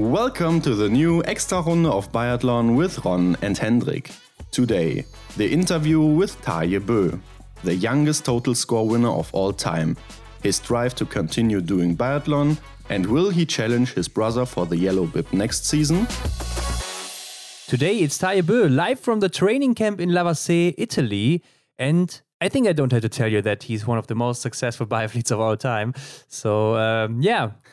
Welcome to the new Extra Runde of Biathlon with Ron and Hendrik. Today, the interview with Tarjei Bø, the youngest total score winner of all time, his drive to continue doing biathlon, and will he challenge his brother for the yellow bib next season? Today it's Tarjei Bø, live from the training camp in Lavasse, Italy, and I think I don't have to tell you that he's one of the most successful biathletes of all time. So,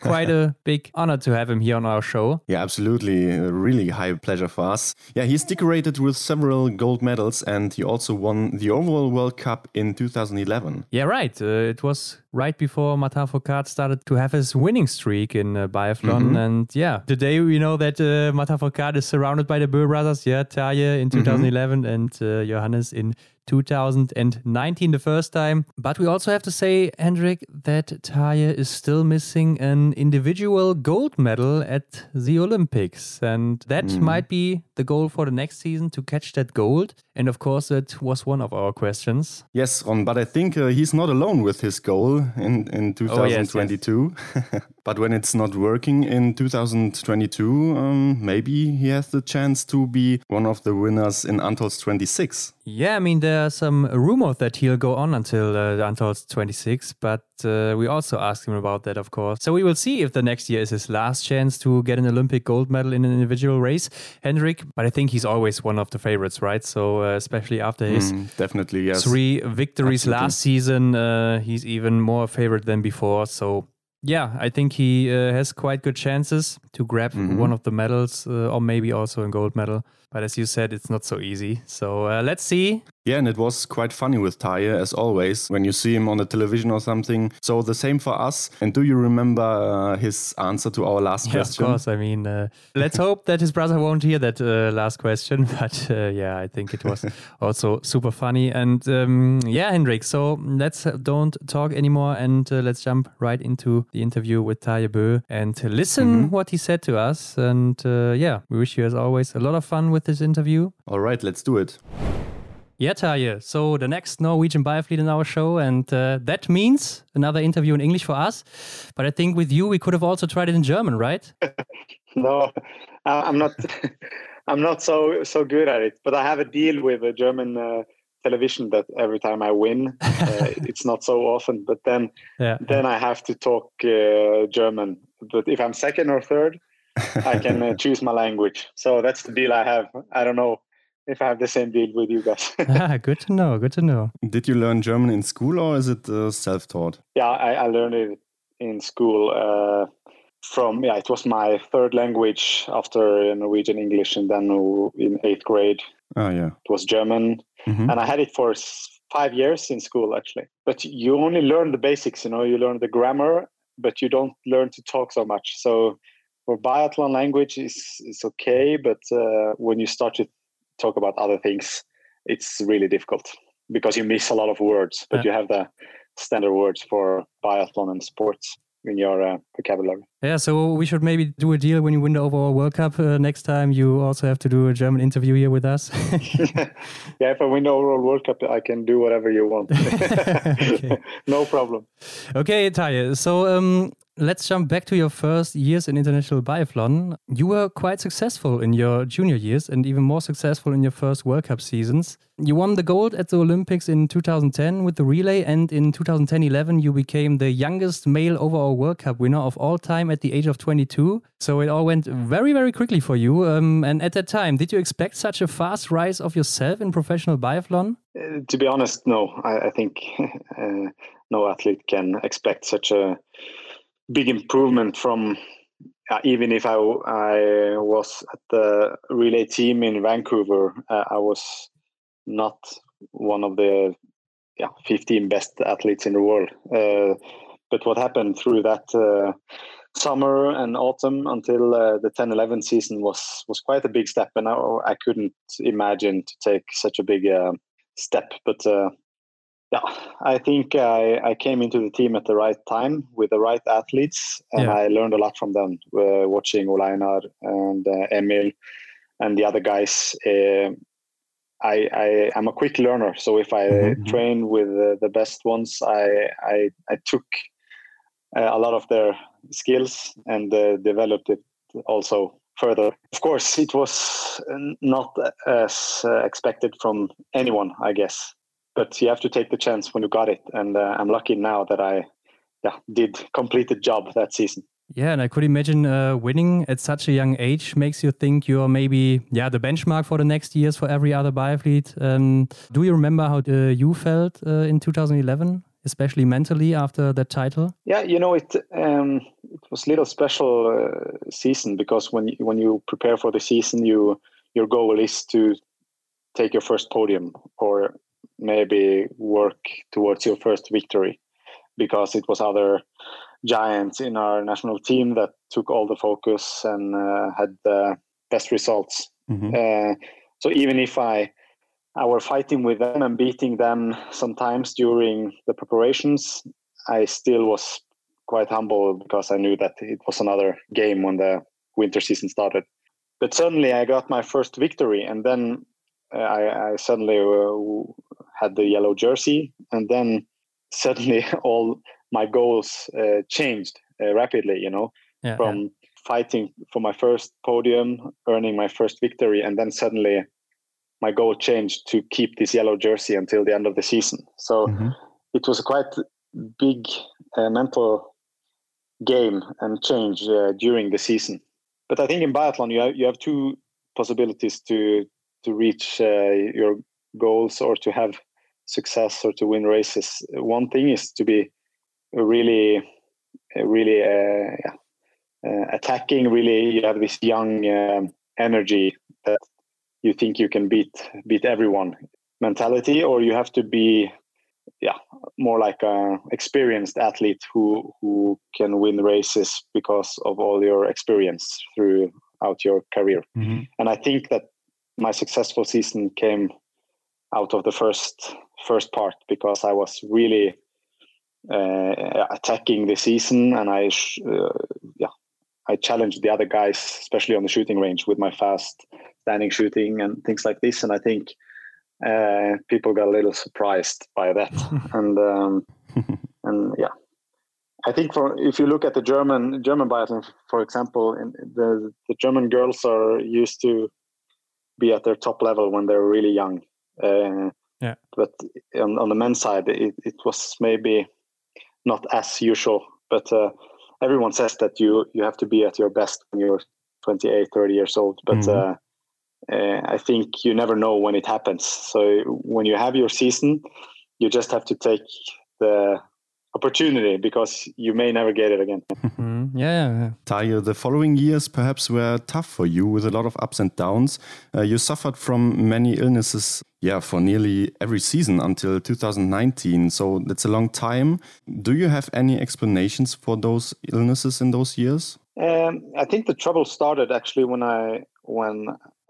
quite a big honor to have him here on our show. Yeah, absolutely. A really high pleasure for us. Yeah, he's decorated with several gold medals and he also won the overall World Cup in 2011. Yeah, right. It was right before Martin Fourcade started to have his winning streak in biathlon. Mm-hmm. And yeah, today we know that Martin Fourcade is surrounded by the Bø brothers. Yeah, Tarjei in 2011 and Johannes in 2019 the first time. But we also have to say, Hendrik, that Tarjei is still missing an individual gold medal at the Olympics. And that might be the goal for the next season, to catch that gold. And of course, that was one of our questions. Yes, Ron, but I think he's not alone with his goal in 2022. Oh, yes. But when it's not working in 2022, maybe he has the chance to be one of the winners in Antals 26. Yeah, I mean, there are some rumors that he'll go on until Antals 26, but we also asked him about that, of course. So we will see if the next year is his last chance to get an Olympic gold medal in an individual race, Hendrik. But I think he's always one of the favorites, right? So especially after his definitely, yes, 3 victories last season, he's even more a favorite than before, so... Yeah, I think he has quite good chances to grab one of the medals or maybe also a gold medal. But as you said, it's not so easy. So let's see. Yeah, and it was quite funny with Tarjei, as always, when you see him on the television or something. So the same for us. And do you remember his answer to our last question? Of course. I mean, let's hope that his brother won't hear that last question. But yeah, I think it was also super funny. And yeah, Hendrik, so let's don't talk anymore and let's jump right into the interview with Tarjei Bø and listen what he said to us. And yeah, we wish you, as always, a lot of fun with this interview. All right, let's do it. Yeah, Tarjei, so the next Norwegian biathlete in our show, and that means another interview in English for us. But I think with you, we could have also tried it in German, right? No, I'm not. I'm not so good at it. But I have a deal with a German television that every time I win, it's not so often. But then I have to talk German. But if I'm second or third, I can choose my language. So that's the deal I have. I don't know if I have the same deal with you guys. Good to know, good to know. Did you learn German in school or is it self-taught? Yeah, I learned it in school. It was my third language after Norwegian English, and then in 8th grade. Oh, yeah. It was German. Mm-hmm. And I had it for 5 years in school, actually. But you only learn the basics, you learn the grammar, but you don't learn to talk so much. So for biathlon language, it's okay, but when you start to talk about other things, it's really difficult because you miss a lot of words, but you have the standard words for biathlon and sports in your vocabulary. Yeah, so we should maybe do a deal when you win the overall World Cup next time. You also have to do a German interview here with us. Yeah, if I win the overall World Cup, I can do whatever you want. Okay. No problem. Okay, Tarjei. So, let's jump back to your first years in international biathlon. You were quite successful in your junior years and even more successful in your first World Cup seasons. You won the gold at the Olympics in 2010 with the relay, and in 2010-11 you became the youngest male overall World Cup winner of all time at the age of 22. So it all went very, very quickly for you. And at that time, did you expect such a fast rise of yourself in professional biathlon? To be honest, no. I think no athlete can expect such a big improvement from even if I was at the relay team in Vancouver. I was not one of the 15 best athletes in the world. But what happened through that summer and autumn until the 10-11 season was quite a big step, and I couldn't imagine to take such a big step. But I think I came into the team at the right time with the right athletes, and I learned a lot from them, watching Ole Einar and Emil and the other guys. I'm a quick learner, so if I train with the best ones, I took a lot of their skills and developed it also further. Of course, it was not as expected from anyone, I guess. But you have to take the chance when you got it. And I'm lucky now that I did complete the job that season. Yeah, and I could imagine winning at such a young age makes you think you're maybe the benchmark for the next years for every other biathlete. Do you remember how you felt in 2011, especially mentally after that title? Yeah, it was a little special season because when you prepare for the season, your goal is to take your first podium or maybe work towards your first victory, because it was other giants in our national team that took all the focus and had the best results. Mm-hmm. So even if I were fighting with them and beating them sometimes during the preparations, I still was quite humble because I knew that it was another game when the winter season started. But suddenly I got my first victory, and then I suddenly had the yellow jersey, and then suddenly all my goals changed rapidly, fighting for my first podium, earning my first victory, and then suddenly my goal changed to keep this yellow jersey until the end of the season. So mm-hmm. It was a quite big mental game and change during the season. But I think in biathlon you have two possibilities to reach your goals or to have success or to win races. One thing is to be really attacking. Really, you have this young energy that you think you can beat everyone mentality, or you have to be more like an experienced athlete who can win races because of all your experience throughout your career. Mm-hmm. And I think that my successful season came out of the first part, because I was really attacking the season, and I challenged the other guys, especially on the shooting range, with my fast standing shooting and things like this. And I think people got a little surprised by that. and I think if you look at the German biathlon, for example, the German girls are used to be at their top level when they're really young. But on the men's side, it was maybe not as usual. But everyone says that you have to be at your best when you're 28, 30 years old. But I think you never know when it happens. So when you have your season, you just have to take the opportunity, because you may never get it again. Mm-hmm. Yeah. Tarjei, the following years perhaps were tough for you, with a lot of ups and downs. You suffered from many illnesses for nearly every season until 2019. So that's a long time. Do you have any explanations for those illnesses in those years? I think the trouble started actually when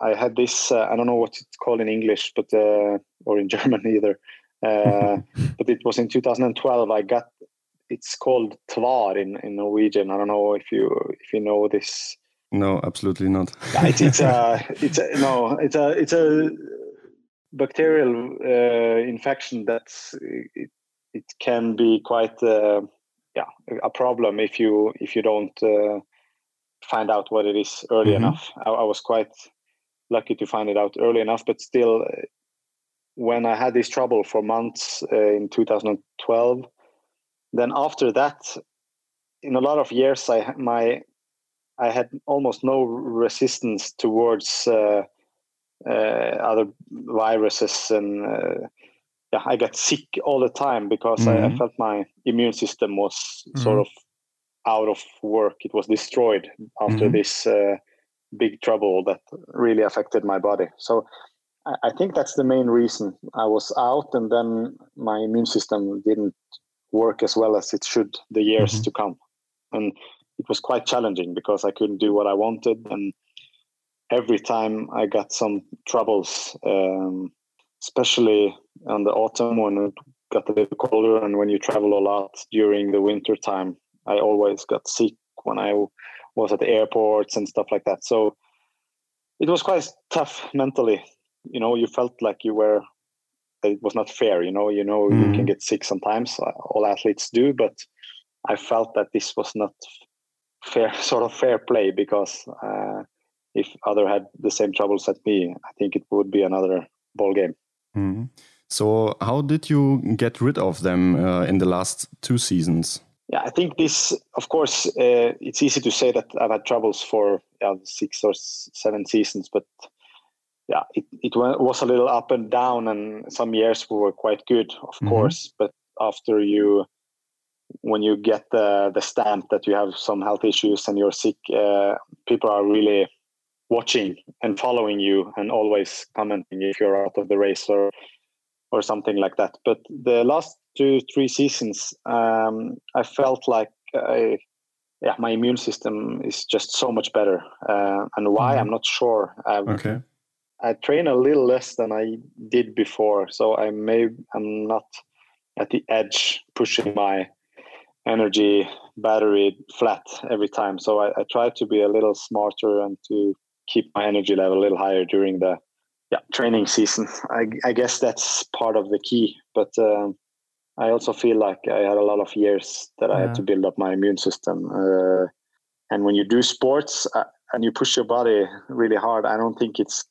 I had this, I don't know what it's called in English, but or in German either. But it was in 2012. I got, it's called tvar in Norwegian. I don't know if you know this. No, absolutely not. It's a bacterial infection that it can be quite a problem if you don't find out what it is early mm-hmm. enough. I was quite lucky to find it out early enough, but still. When I had this trouble for months in 2012, then after that, in a lot of years, I had almost no resistance towards other viruses, and I got sick all the time because mm-hmm. I felt my immune system was mm-hmm. sort of out of work. It was destroyed after mm-hmm. this big trouble that really affected my body. So I think that's the main reason. I was out, and then my immune system didn't work as well as it should the years mm-hmm. to come. And it was quite challenging because I couldn't do what I wanted. And every time I got some troubles, especially in the autumn when it got a little colder and when you travel a lot during the winter time, I always got sick when I was at the airports and stuff like that. So it was quite tough mentally. You felt like it was not fair, mm-hmm. you can get sick sometimes, all athletes do, but I felt that this was not fair play, because if other had the same troubles as me, I think it would be another ball game. Mm-hmm. So how did you get rid of them in the last two seasons? Yeah, I think this, of course, it's easy to say that I've had troubles for 6 or 7 seasons, but yeah, it was a little up and down, and some years we were quite good, of mm-hmm. course, but after when you get the stamp that you have some health issues and you're sick, people are really watching and following you and always commenting if you're out of the race or something like that. But the last 2-3 seasons, I felt like my immune system is just so much better. And why, mm-hmm. I'm not sure. I train a little less than I did before, so I'm not at the edge pushing my energy battery flat every time. So I try to be a little smarter and to keep my energy level a little higher during the training season. I guess that's part of the key. But I also feel like I had a lot of years that I had to build up my immune system. And when you do sports and you push your body really hard, I don't think it's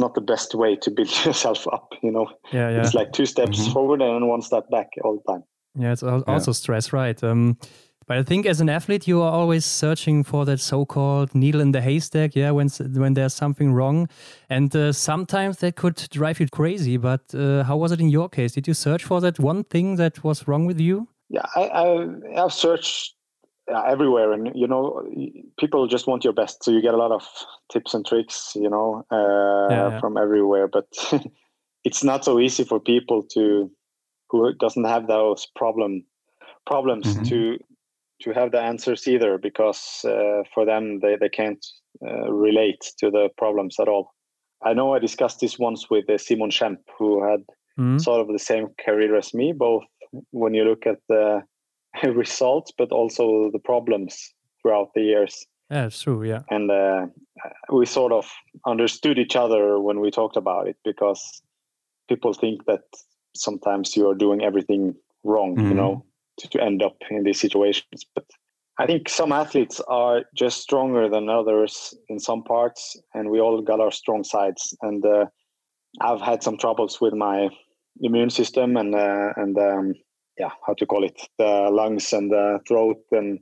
not the best way to build yourself up, you know. Yeah. It's like 2 steps mm-hmm. forward and 1 step back all the time. Yeah, it's also stress, right? But I think as an athlete, you are always searching for that so-called needle in the haystack, when there's something wrong. And sometimes that could drive you crazy. But how was it in your case? Did you search for that one thing that was wrong with you? Yeah, I've searched everywhere. And, you know, people just want your best. So you get a lot of tips and tricks, you know, from everywhere. But it's not so easy for people who doesn't have those problems mm-hmm. to have the answers either, because for them they can't relate to the problems at all. I know I discussed this once with Simon Schempp, who had sort of the same career as me, both when you look at the results but also the problems throughout the years. Yeah, it's true. Yeah, and we sort of understood each other when we talked about it, because people think that sometimes you are doing everything wrong, you know, to end up in these situations. But I think some athletes are just stronger than others in some parts, and we all got our strong sides. And I've had some troubles with my immune system and how to call it, the lungs and the throat and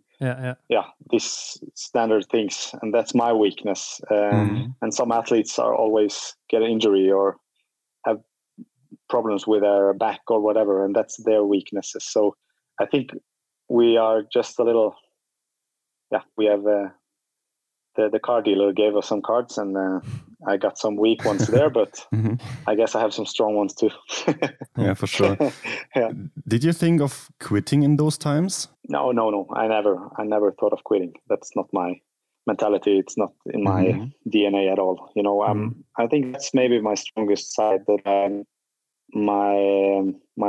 these standard things. And that's my weakness. And some athletes are always get an injury or have problems with their back or whatever, and that's their weaknesses. So I think we are just a little, we have the car dealer gave us some cards, and I got some weak ones there, but mm-hmm. I guess I have some strong ones too. Yeah, for sure. Yeah. Did you think of quitting in those times? No. I never thought of quitting. That's not my mentality. It's not in my DNA at all. You know, I think that's maybe my strongest side, that my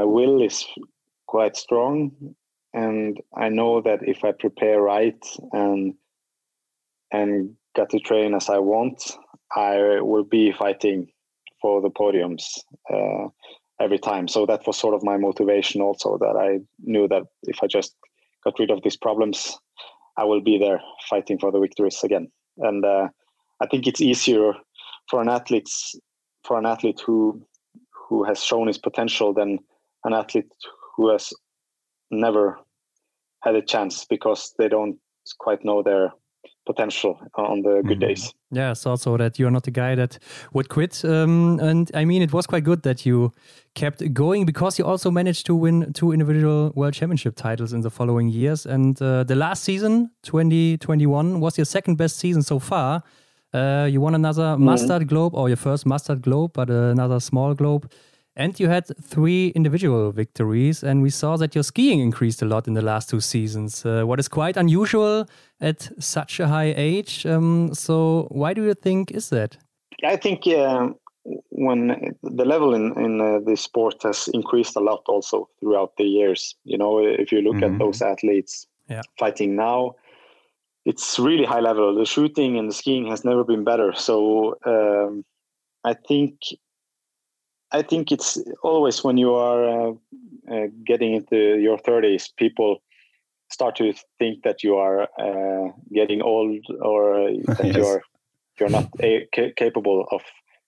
will is quite strong, and I know that if I prepare right and got to train as I want, I will be fighting for the podiums every time. So that was sort of my motivation also, that I knew that if I just got rid of these problems, I will be there fighting for the victories again. And I think it's easier for an athlete who has shown his potential than an athlete who has never had a chance, because they don't quite know their potential on the good days. Yeah, it's also that you're not the guy that would quit. And I mean, it was quite good that you kept going, because you also managed to win 2 individual world championship titles in the following years. And the last season, 2021, was your second best season so far. You won another Mustard Globe, or your first Mustard Globe, but another small globe. And you had 3 individual victories, and we saw that your skiing increased a lot in the last 2 seasons, what is quite unusual at such a high age. So why do you think is that? I think when the level in the sport has increased a lot also throughout the years. You know, if you look at those athletes fighting now, it's really high level. The shooting and the skiing has never been better. So I think it's always when you are getting into your 30s, people start to think that you are getting old, or that yes. you're not capable of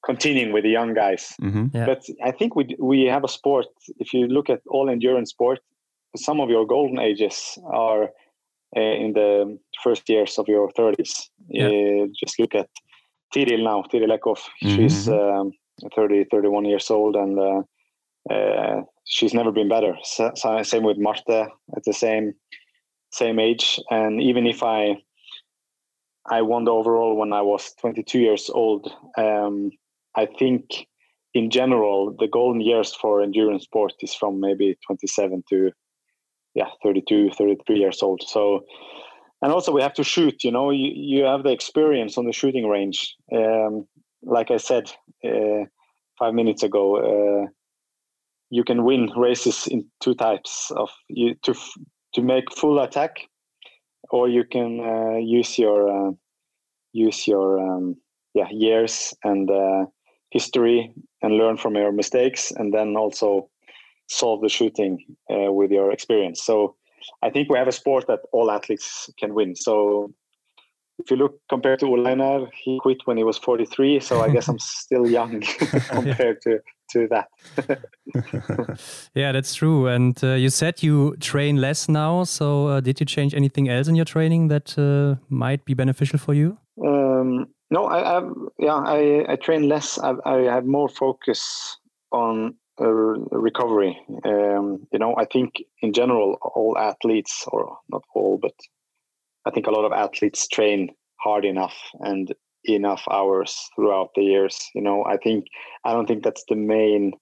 continuing with the young guys. Mm-hmm. Yeah. But I think we have a sport. If you look at all endurance sport, some of your golden ages are in the first years of your 30s. Yeah. Just look at Tiril now, Tiril Lekov. Mm-hmm. She's 31 years old, and she's never been better. So, same with Marte at the same age. And even if I won the overall when I was 22 years old, I think in general the golden years for endurance sport is from maybe 27 to 32, 33 years old. So, and also we have to shoot. You have the experience on the shooting range. Like I said 5 minutes ago, you can win races in two types of to make full attack, or you can use your years and history and learn from your mistakes, and then also solve the shooting with your experience. So I think we have a sport that all athletes can win. So if you look compared to Ole Einar, he quit when he was 43. So I guess I'm still young compared to that. Yeah, that's true. And you said you train less now. So did you change anything else in your training that might be beneficial for you? No, I train less. I have more focus on recovery. I think in general, all athletes, or not all, but I think a lot of athletes train hard enough and enough hours throughout the years. I don't think that's the main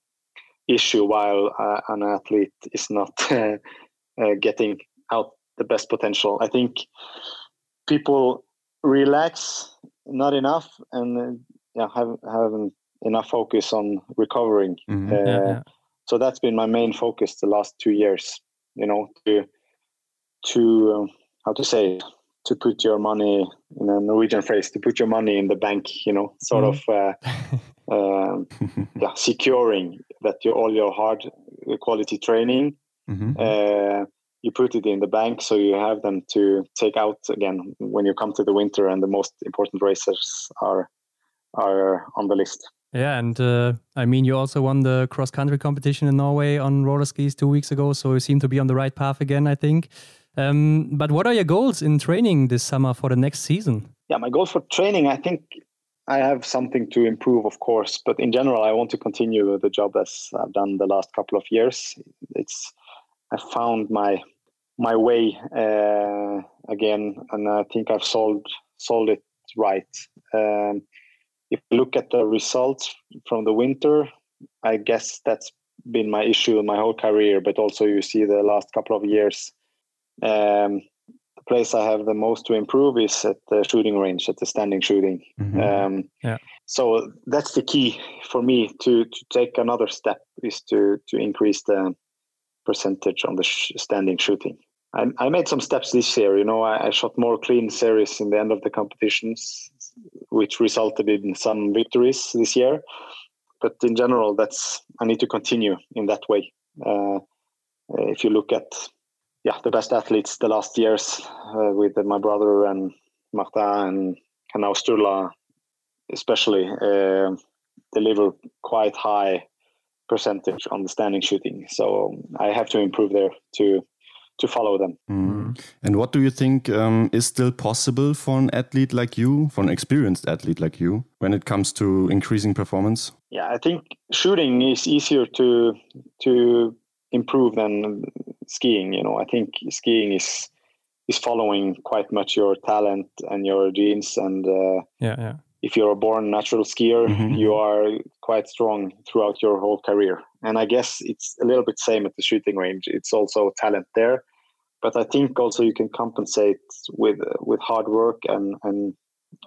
issue while an athlete is not getting out the best potential. I think people relax not enough and haven't enough focus on recovering. Mm-hmm. So that's been my main focus the last 2 years. To put your money in a Norwegian phrase, to put your money in the bank, securing that all your hard quality training, mm-hmm. You put it in the bank, so you have them to take out again when you come to the winter and the most important racers are on the list. Yeah, and you also won the cross-country competition in Norway on roller skis 2 weeks ago, so you seem to be on the right path again, I think. But what are your goals in training this summer for the next season? Yeah, my goals for training, I think I have something to improve, of course. But in general, I want to continue the job as I've done the last couple of years. I found my way again, and I think I've solved it right. If you look at the results from the winter, I guess that's been my issue my whole career. But also you see the last couple of years, the place I have the most to improve is at the shooting range, at the standing shooting. Mm-hmm. So that's the key for me to take another step, is to increase the percentage on the standing shooting. I made some steps this year. I shot more clean series in the end of the competitions, which resulted in some victories this year. But in general, I need to continue in that way. If you look at the best athletes the last years, with my brother and Marte and now Sturla especially, deliver quite high percentage on the standing shooting. So I have to improve there to follow them. Mm-hmm. And what do you think is still possible for an athlete like you, for an experienced athlete like you, when it comes to increasing performance? Yeah, I think shooting is easier to improve than skiing. I think skiing is following quite much your talent and your genes, and if you're a born natural skier, mm-hmm. you are quite strong throughout your whole career. And I guess it's a little bit same at the shooting range. It's also talent there, but I think also you can compensate with hard work and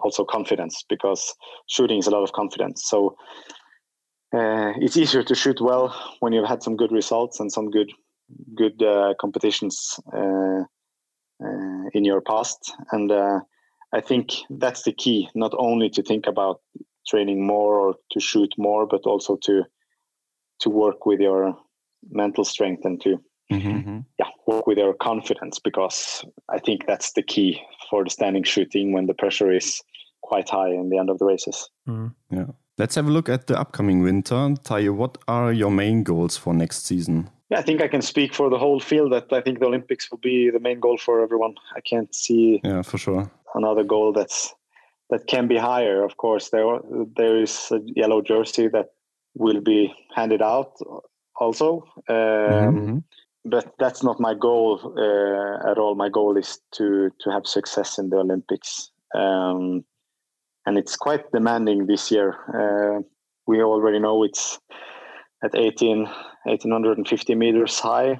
also confidence, because shooting is a lot of confidence. So it's easier to shoot well when you've had some good results and some good competitions in your past. And I think that's the key, not only to think about training more or to shoot more, but also to work with your mental strength and to Mm-hmm. Yeah, work with your confidence, because I think that's the key for the standing shooting when the pressure is quite high in the end of the races. Mm. Yeah. Let's have a look at the upcoming winter. Tarjei, what are your main goals for next season? Yeah, I think I can speak for the whole field that I think the Olympics will be the main goal for everyone. I can't see for sure another goal that can be higher. Of course, there is a yellow jersey that will be handed out also. Mm-hmm. But that's not my goal at all. My goal is to have success in the Olympics. And it's quite demanding this year. We already know it's at 1,850 meters high.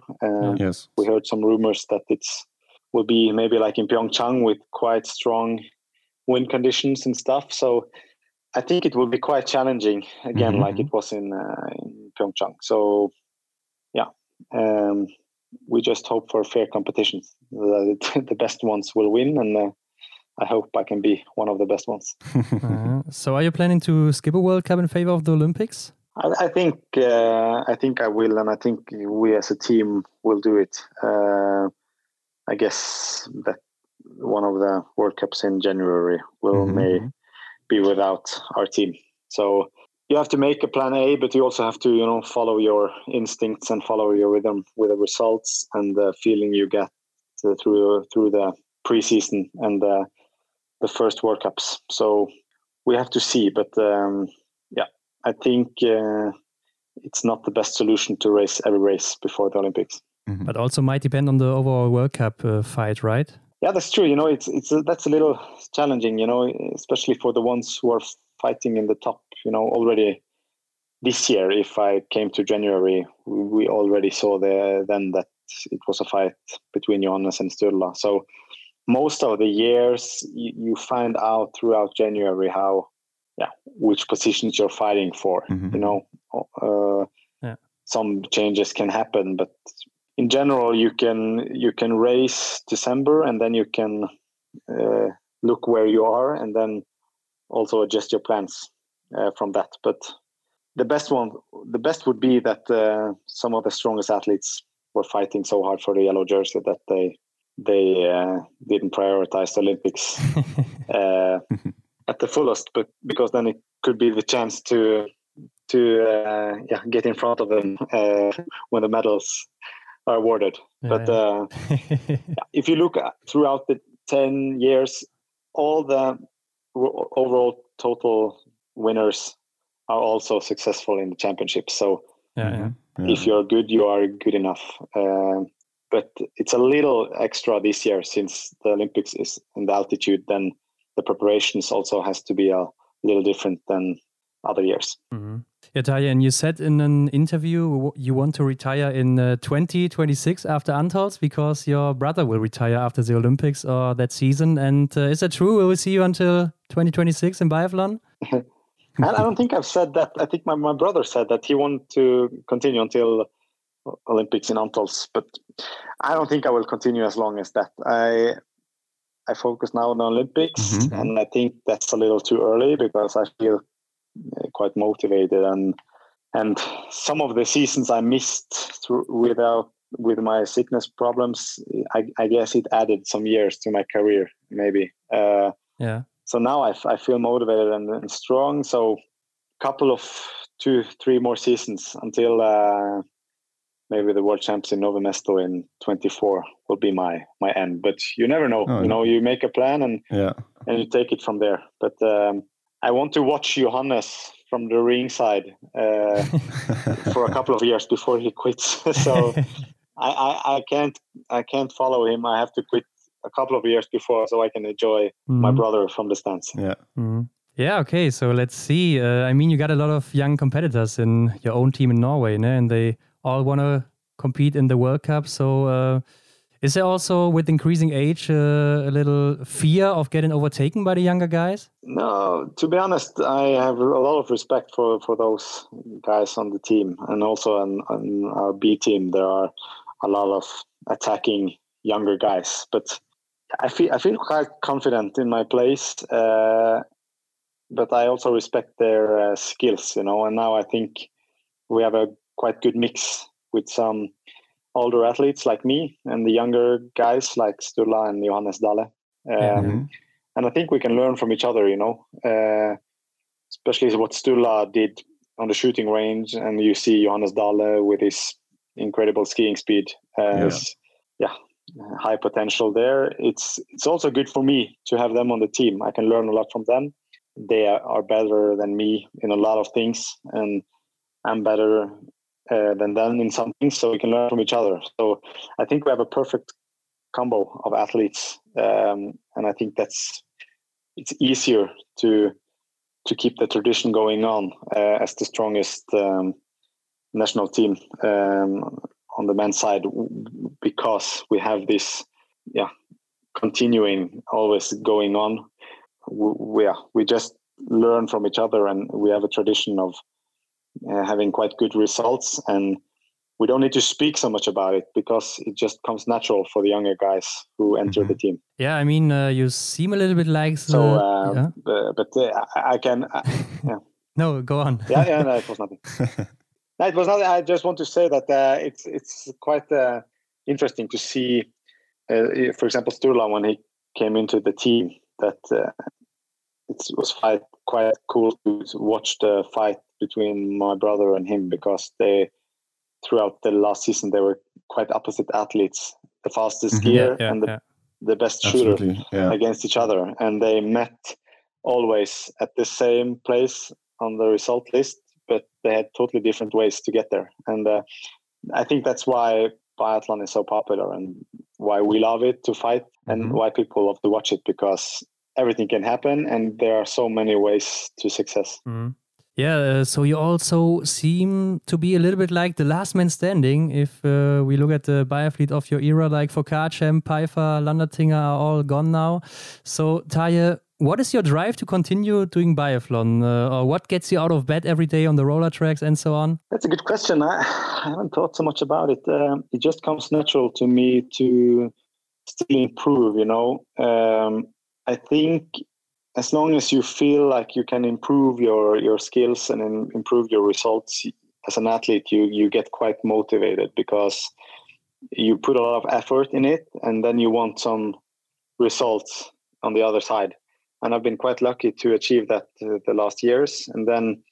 Yes. We heard some rumors that will be maybe like in PyeongChang with quite strong wind conditions and stuff. So I think it will be quite challenging again, mm-hmm. like it was in PyeongChang. So, yeah. We just hope for fair competitions. The best ones will win, and I hope I can be one of the best ones. So are you planning to skip a World Cup in favor of the Olympics? I think I will, and I think we as a team will do it. I guess that one of the World Cups in January will mm-hmm. may be without our team. So you have to make a plan A, but you also have to, follow your instincts and follow your rhythm with the results and the feeling you get through the preseason and the first World Cups. So we have to see, but I think it's not the best solution to race every race before the Olympics. Mm-hmm. But also might depend on the overall World Cup fight, right? Yeah, that's true. That's a little challenging, especially for the ones who are fighting in the top, already this year. If I came to January, we already saw then that it was a fight between Johannes and Sturla. So most of the years you find out throughout January which positions you're fighting for, mm-hmm. Some changes can happen, but in general you can race December and then you can look where you are and then also adjust your plans from that. But the best would be that some of the strongest athletes were fighting so hard for the yellow jersey that they didn't prioritize the Olympics at the fullest. But because then it could be the chance to get in front of them when the medals are awarded. If you look throughout the 10 years, all the overall total winners are also successful in the championship. So if you're good, you are good enough. But it's a little extra this year since the Olympics is in the altitude. Then the preparations also has to be a little different than other years. Mm-hmm. Yeah, Tarjei, and you said in an interview you want to retire in 2026 after Antals because your brother will retire after the Olympics or that season. And is that true? Will we see you until 2026 in biathlon? I don't think I've said that. I think my brother said that he wanted to continue until Olympics in Antals, but I don't think I will continue as long as that. I focus now on the Olympics, mm-hmm. and I think that's a little too early because I feel quite motivated, and some of the seasons I missed with my sickness problems, I guess it added some years to my career, maybe. So now I feel motivated and strong. So couple of 2-3 more seasons until maybe the World Champs in Nova Mesto in 2024 will be my end. But you never know. You make a plan and you take it from there. But I want to watch Johannes from the ringside for a couple of years before he quits. So I can't follow him. I have to quit a couple of years before so I can enjoy mm-hmm. my brother from the stands. Yeah. Mm-hmm. Yeah, okay. So let's see. You got a lot of young competitors in your own team in Norway, né? And they all want to compete in the World Cup. So is there also, with increasing age, a little fear of getting overtaken by the younger guys? No, to be honest, I have a lot of respect for those guys on the team. And also on our B team, there are a lot of attacking younger guys. But I feel quite confident in my place. But I also respect their skills. And now I think we have a quite good mix with some older athletes like me and the younger guys like Sturla and Johannes Dale. And I think we can learn from each other, you know, especially what Sturla did on the shooting range. And you see Johannes Dale with his incredible skiing speed. High potential there. It's also good for me to have them on the team. I can learn a lot from them. They are better than me in a lot of things, and I'm better than them in some things, so we can learn from each other. So I think we have a perfect combo of athletes, and I think it's easier to keep the tradition going on as the strongest national team on the men's side, because we have this continuing, always going on. We just learn from each other, and we have a tradition of having quite good results, and we don't need to speak so much about it because it just comes natural for the younger guys who enter the team. Yeah, I mean, you seem a little bit like... No, go on. It was nothing. No, it was nothing. I just want to say that it's quite interesting to see, for example, Sturla, when he came into the team, that it was quite cool to watch the fight between my brother and him, because they, throughout the last season, they were quite opposite athletes, the fastest skier and the best shooter against each other. And they met always at the same place on the result list, but they had totally different ways to get there. And I think that's why biathlon is so popular and why we love it to fight and why people love to watch it, because everything can happen and there are so many ways to success. Mm-hmm. Yeah, so you also seem to be a little bit like the last man standing. If we look at the biathlete of your era, like Fourcade, Schempp, Pfeiffer, Landertinger are all gone now. So, Tarjei, what is your drive to continue doing biathlon? Or what gets you out of bed every day on the roller tracks and so on? That's a good question. I haven't thought so much about it. It just comes natural to me to still improve, you know. I think... as long as you feel like you can improve your skills and improve your results as an athlete, you get quite motivated because you put a lot of effort in it, and then you want some results on the other side. And I've been quite lucky to achieve that the last years. And then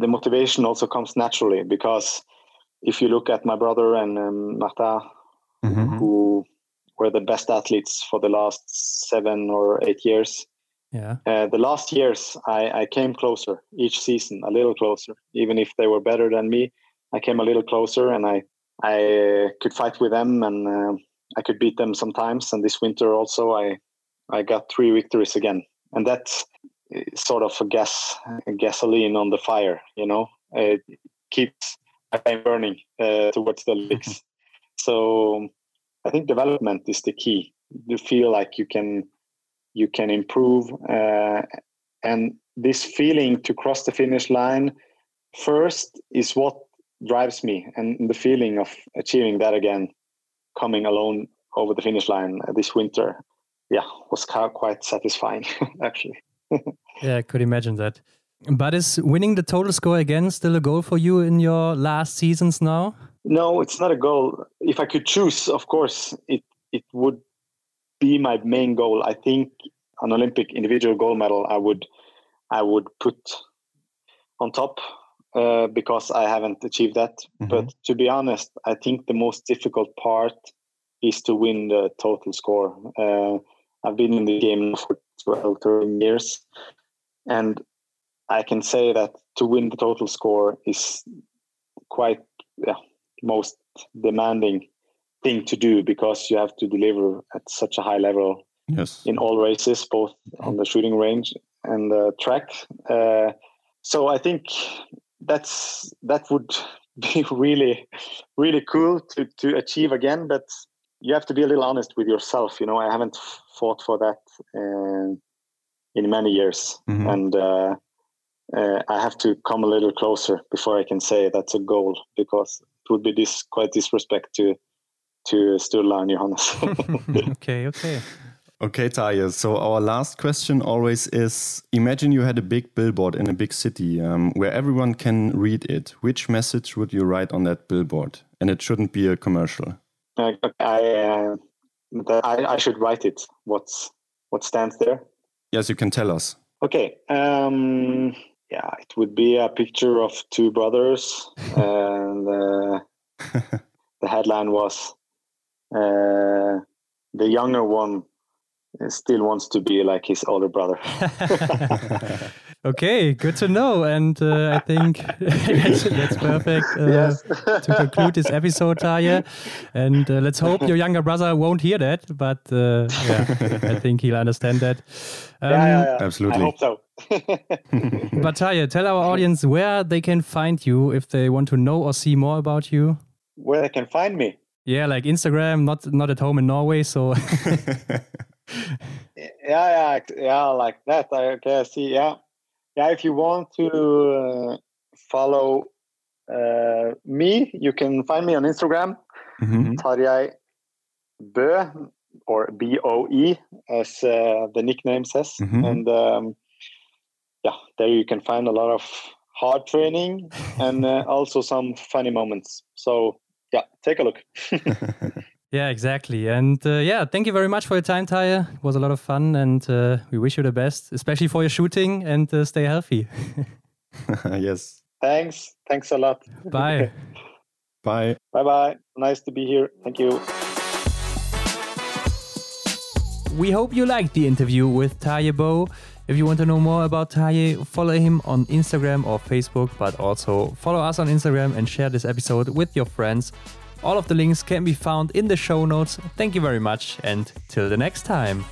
the motivation also comes naturally, because if you look at my brother and Marte, who were the best athletes for the last 7 or 8 years, the last years, I came closer each season, a little closer. Even if they were better than me, I came a little closer, and I could fight with them, and I could beat them sometimes. And this winter also, I got 3 victories again. And that's sort of gasoline on the fire, you know. It keeps burning towards the leagues. So I think development is the key. You feel like you can improve, and this feeling to cross the finish line first is what drives me, and the feeling of achieving that again, coming alone over the finish line this winter, was quite satisfying, actually. I could imagine that. But is winning the total score again still a goal for you in your last seasons now? No, it's not a goal. If I could choose, of course, it would be my main goal. I think an Olympic individual gold medal I would put on top, because I haven't achieved that. But to be honest, I think the most difficult part is to win the total score. I've been in the game for 12-13 years, and I can say that to win the total score is quite most demanding thing to do, because you have to deliver at such a high level in all races, both on the shooting range and the track. So I think that would be really, really cool to achieve again, but you have to be a little honest with yourself. You know, I haven't fought for that in many years, and I have to come a little closer before I can say that's a goal, because it would be quite disrespect to Sturla and Johannes. Okay, Tarjei. So our last question always is, imagine you had a big billboard in a big city where everyone can read it. Which message would you write on that billboard? And it shouldn't be a commercial. I should write it. What stands there? Yes, you can tell us. Okay. Yeah, it would be a picture of two brothers, and the headline was the younger one still wants to be like his older brother. Okay, good to know. And I think that's perfect to conclude this episode, Tarjei. And let's hope your younger brother won't hear that, but I think he'll understand that. Absolutely. I hope so. But Tarjei, tell our audience where they can find you if they want to know or see more about you. Where they can find me? Yeah, like Instagram, not at home in Norway, so... Yeah, like that. Okay, I see. Yeah. If you want to follow me, you can find me on Instagram, Tarjei Bø, or BOE, as the nickname says. Mm-hmm. And there you can find a lot of hard training and also some funny moments. So yeah, take a look. Yeah, exactly. And thank you very much for your time, Tarjei. It was a lot of fun, and we wish you the best, especially for your shooting, and stay healthy. Yes. Thanks. Thanks a lot. Bye. Bye. Bye-bye. Nice to be here. Thank you. We hope you liked the interview with Tarjei Bø. If you want to know more about Tarjei, follow him on Instagram or Facebook, but also follow us on Instagram and share this episode with your friends. All of the links can be found in the show notes. Thank you very much, and till the next time.